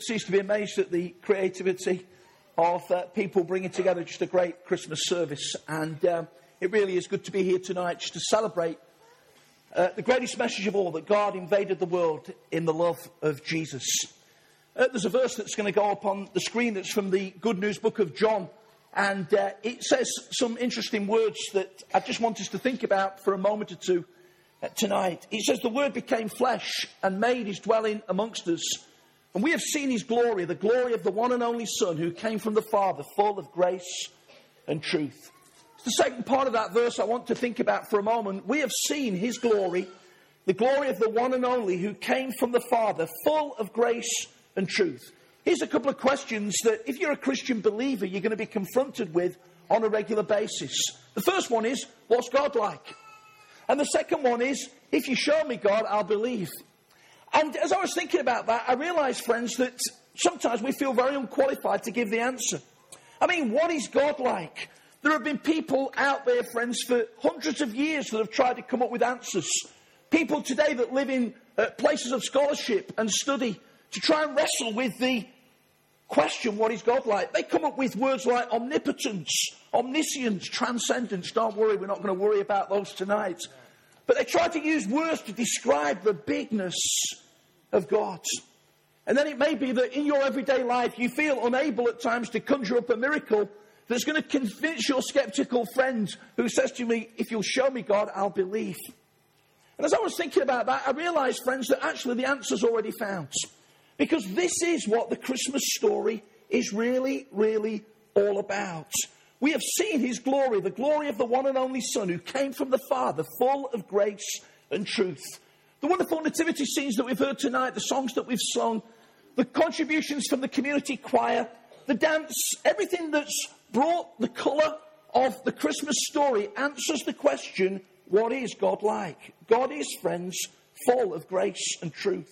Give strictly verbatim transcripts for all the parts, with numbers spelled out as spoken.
cease to be amazed at the creativity of uh, people bringing together just a great Christmas service. And um, it really is good to be here tonight just to celebrate uh, the greatest message of all, that God invaded the world in the love of Jesus. Uh, there's a verse that's going to go up on the screen that's from the Good News book of John. And uh, it says some interesting words that I just want us to think about for a moment or two uh, tonight. It says, "The Word became flesh and made his dwelling amongst us. And we have seen his glory, the glory of the one and only Son who came from the Father, full of grace and truth." It's the second part of that verse I want to think about for a moment. We have seen his glory, the glory of the one and only who came from the Father, full of grace and truth. Here's a couple of questions that, if you're a Christian believer, you're going to be confronted with on a regular basis. The first one is, what's God like? And the second one is, if you show me God, I'll believe. And as I was thinking about that, I realised, friends, that sometimes we feel very unqualified to give the answer. I mean, what is God like? There have been people out there, friends, for hundreds of years that have tried to come up with answers. People today that live in uh, places of scholarship and study to try and wrestle with the question, what is God like? They come up with words like omnipotence, omniscience, transcendence. Don't worry, we're not going to worry about those tonight. But they try to use words to describe the bigness of God. And then it may be that in your everyday life you feel unable at times to conjure up a miracle that's going to convince your sceptical friend who says to me, if you'll show me God, I'll believe. And as I was thinking about that, I realised, friends, that actually the answer's already found. Because this is what the Christmas story is really, really all about. We have seen his glory, the glory of the one and only Son who came from the Father, full of grace and truth. The wonderful nativity scenes that we've heard tonight, the songs that we've sung, the contributions from the community choir, the dance, everything that's brought the colour of the Christmas story answers the question, what is God like? God is, friends, full of grace and truth.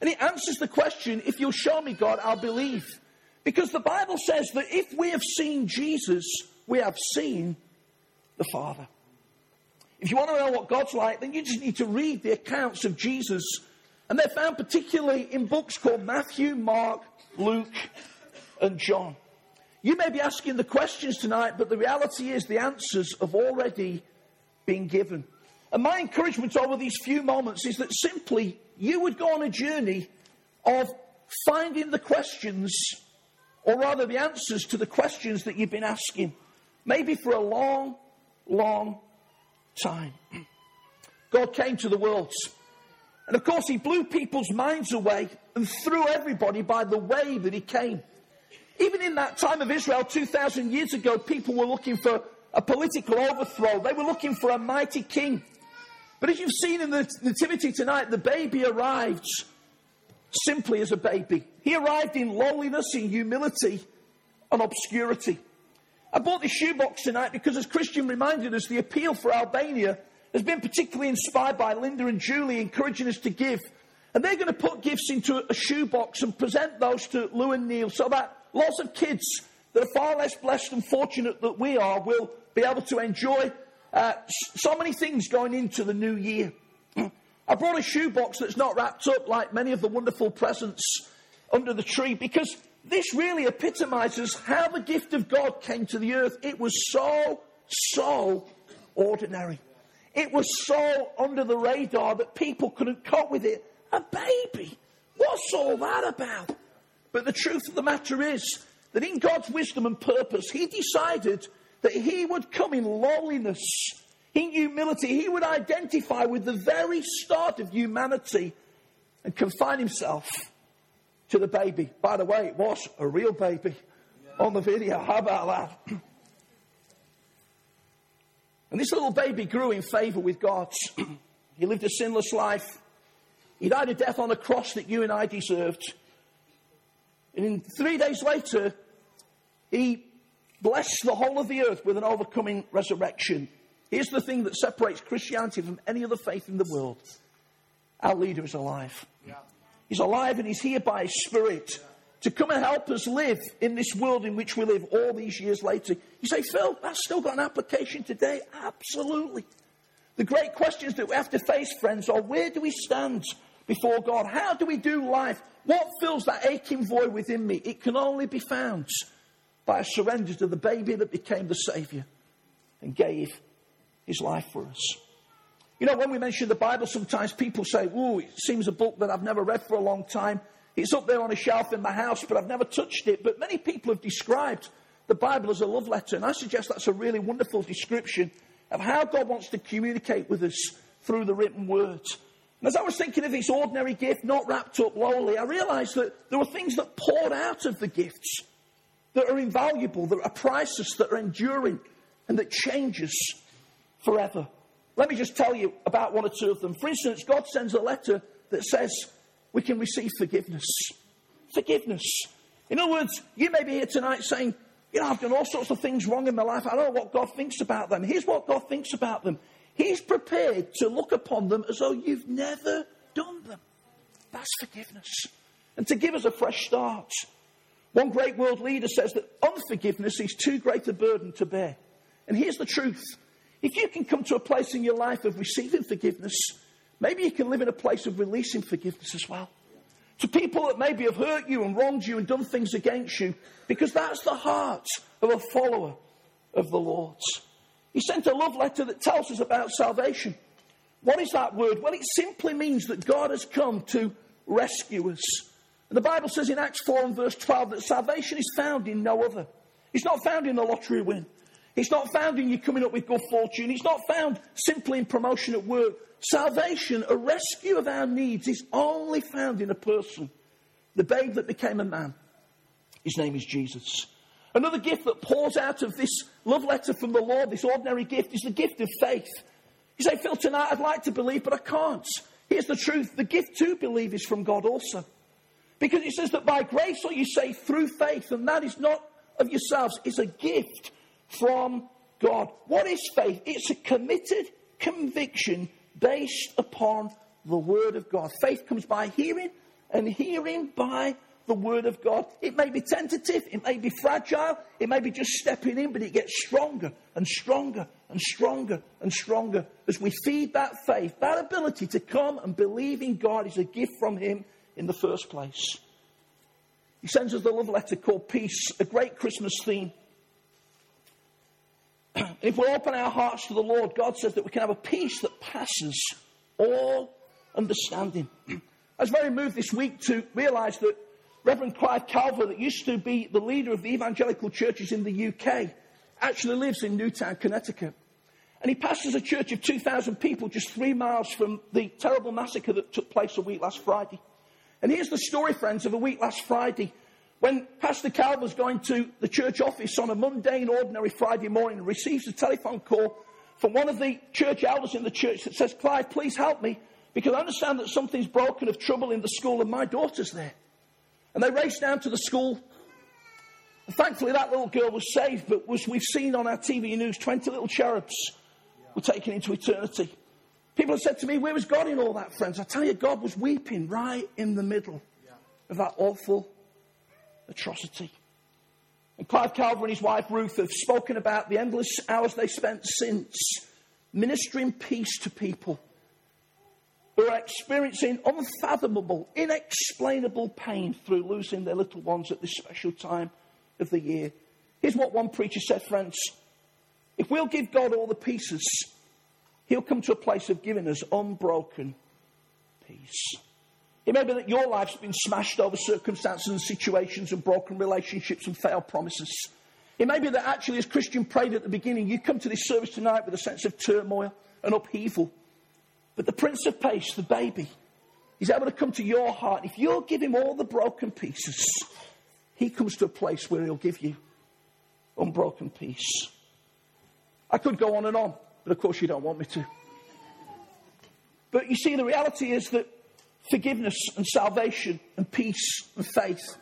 And it answers the question, if you'll show me God, I'll believe. Because the Bible says that if we have seen Jesus, we have seen the Father. If you want to know what God's like, then you just need to read the accounts of Jesus. And they're found particularly in books called Matthew, Mark, Luke, and John. You may be asking the questions tonight, but the reality is the answers have already been given. And my encouragement over these few moments is that simply you would go on a journey of finding the questions, or rather the answers to the questions that you've been asking, maybe for a long, long time. God came to the world. And of course, he blew people's minds away and threw everybody by the way that he came. Even in that time of Israel, two thousand years ago, people were looking for a political overthrow. They were looking for a mighty king. But as you've seen in the nativity tonight, the baby arrived simply as a baby. He arrived in lowliness, in humility and obscurity. I bought this shoebox tonight because, as Christian reminded us, the appeal for Albania has been particularly inspired by Linda and Julie encouraging us to give. And they're going to put gifts into a shoebox and present those to Lou and Neil so that lots of kids that are far less blessed and fortunate than we are will be able to enjoy Uh, so many things going into the new year. I brought a shoebox that's not wrapped up like many of the wonderful presents under the tree, because this really epitomises how the gift of God came to the earth. It was so, so ordinary. It was so under the radar that people couldn't cope with it. A baby? What's all that about? But the truth of the matter is that in God's wisdom and purpose, he decided that he would come in lowliness, in humility. He would identify with the very start of humanity and confine himself to the baby. By the way, it was a real baby on the video. How about that? And this little baby grew in favour with God. He lived a sinless life. He died a death on a cross that you and I deserved. And in three days later, he bless the whole of the earth with an overcoming resurrection. Here's the thing that separates Christianity from any other faith in the world. Our leader is alive. Yeah. He's alive and he's here by his Spirit yeah. to come and help us live in this world in which we live all these years later. You say, Phil, that's still got an application today? Absolutely. The great questions that we have to face, friends, are where do we stand before God? How do we do life? What fills that aching void within me? It can only be found by a surrender to the baby that became the Saviour and gave his life for us. You know, when we mention the Bible, sometimes people say, "Ooh, it seems a book that I've never read for a long time. It's up there on a shelf in my house, but I've never touched it." But many people have described the Bible as a love letter, and I suggest that's a really wonderful description of how God wants to communicate with us through the written word. And as I was thinking of his ordinary gift, not wrapped up lowly, I realised that there were things that poured out of the gifts that are invaluable, that are priceless, that are enduring, and that change us forever. Let me just tell you about one or two of them. For instance, God sends a letter that says we can receive forgiveness. Forgiveness. In other words, you may be here tonight saying, you know, I've done all sorts of things wrong in my life. I don't know what God thinks about them. Here's what God thinks about them. He's prepared to look upon them as though you've never done them. That's forgiveness. And to give us a fresh start. One great world leader says that unforgiveness is too great a burden to bear. And here's the truth. If you can come to a place in your life of receiving forgiveness, maybe you can live in a place of releasing forgiveness as well. To people that maybe have hurt you and wronged you and done things against you, because that's the heart of a follower of the Lord. He sent a love letter that tells us about salvation. What is that word? Well, it simply means that God has come to rescue us. And the Bible says in Acts four and verse twelve that salvation is found in no other. It's not found in a lottery win. It's not found in you coming up with good fortune. It's not found simply in promotion at work. Salvation, a rescue of our needs, is only found in a person. The babe that became a man. His name is Jesus. Another gift that pours out of this love letter from the Lord, this ordinary gift, is the gift of faith. You say, Phil, tonight I'd like to believe, but I can't. Here's the truth. The gift to believe is from God also. Because it says that by grace are you saved through faith, and that is not of yourselves. It's a gift from God. What is faith? It's a committed conviction based upon the Word of God. Faith comes by hearing, and hearing by the Word of God. It may be tentative, it may be fragile, it may be just stepping in, but it gets stronger and stronger and stronger and stronger as we feed that faith. That ability to come and believe in God is a gift from Him in the first place. He sends us the love letter called Peace, a great Christmas theme. And if we open our hearts to the Lord, God says that we can have a peace that passes all understanding. I was very moved this week to realise that Reverend Clive Calver, that used to be the leader of the evangelical churches in the U K, actually lives in Newtown, Connecticut. And he pastors a church of two thousand people just three miles from the terrible massacre that took place a week last Friday. And here's the story, friends, of a week last Friday, when Pastor Calver was going to the church office on a mundane, ordinary Friday morning and receives a telephone call from one of the church elders in the church that says, Clive, please help me, because I understand that something's broken of trouble in the school and my daughter's there. And they raced down to the school. And thankfully, that little girl was saved, but as we've seen on our T V news, twenty little cherubs were taken into eternity. People have said to me, where was God in all that, friends? I tell you, God was weeping right in the middle of that awful atrocity. And Clive Calver and his wife Ruth have spoken about the endless hours they spent since ministering peace to people who are experiencing unfathomable, inexplainable pain through losing their little ones at this special time of the year. Here's what one preacher said, friends. If we'll give God all the pieces, He'll come to a place of giving us unbroken peace. It may be that your life's been smashed over circumstances and situations and broken relationships and failed promises. It may be that actually, as Christian prayed at the beginning, you come to this service tonight with a sense of turmoil and upheaval. But the Prince of Peace, the baby, is able to come to your heart. If you'll give Him all the broken pieces, He comes to a place where He'll give you unbroken peace. I could go on and on, but of course you don't want me to. But you see, the reality is that forgiveness and salvation and peace and faith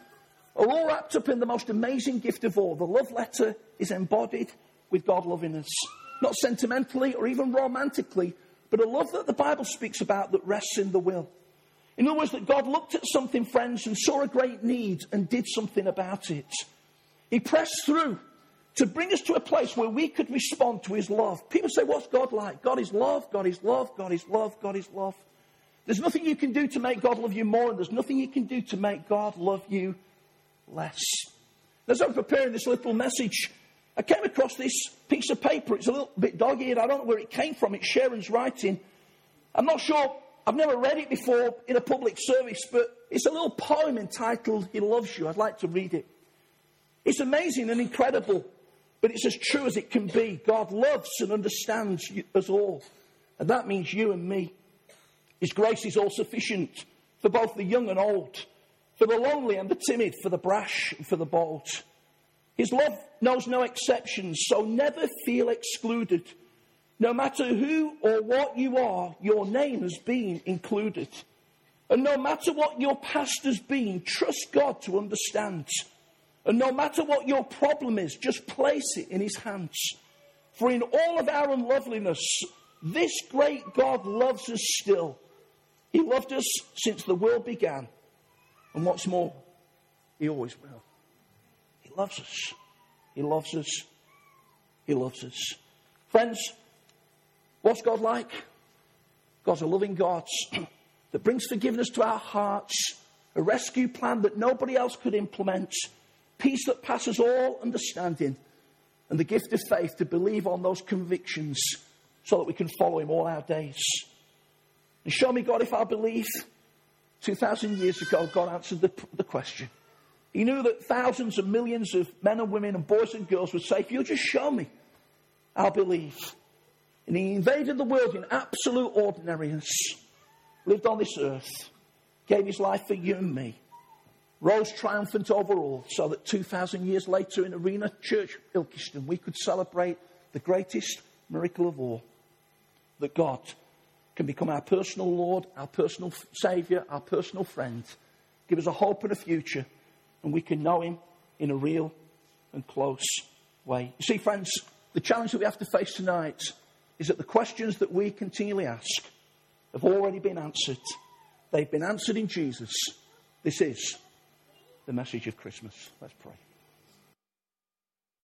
are all wrapped up in the most amazing gift of all. The love letter is embodied with God loving us. Not sentimentally or even romantically, but a love that the Bible speaks about that rests in the will. In other words, that God looked at something, friends, and saw a great need and did something about it. He pressed through to bring us to a place where we could respond to His love. People say, what's God like? God is love, God is love, God is love, God is love. There's nothing you can do to make God love you more, and there's nothing you can do to make God love you less. As I'm preparing this little message, I came across this piece of paper. It's a little bit dog-eared. I don't know where it came from. It's Sharon's writing. I'm not sure. I've never read it before in a public service, but it's a little poem entitled, He Loves You. I'd like to read it. It's amazing and incredible, but it's as true as it can be. God loves and understands us all, and that means you and me. His grace is all sufficient for both the young and old, for the lonely and the timid, for the brash and for the bold. His love knows no exceptions, so never feel excluded. No matter who or what you are, your name has been included. And no matter what your past has been, trust God to understand. And no matter what your problem is, just place it in His hands. For in all of our unloveliness, this great God loves us still. He loved us since the world began. And what's more, He always will. He loves us. He loves us. He loves us. Friends, what's God like? God's a loving God that brings forgiveness to our hearts, a rescue plan that nobody else could implement, peace that passes all understanding, and the gift of faith to believe on those convictions so that we can follow Him all our days. And show me, God, if I believe. two thousand years ago, God answered the, the question. He knew that thousands and millions of men and women and boys and girls would say, if you'll just show me, I'll believe. And He invaded the world in absolute ordinariness, lived on this earth, gave His life for you and me, rose triumphant over all, so that two thousand years later in Arena Church, Ilkeston, we could celebrate the greatest miracle of all, that God can become our personal Lord, our personal Saviour, our personal friend, give us a hope and a future, and we can know Him in a real and close way. You see, friends, the challenge that we have to face tonight is that the questions that we continually ask have already been answered. They've been answered in Jesus. This is the message of Christmas. Let's pray.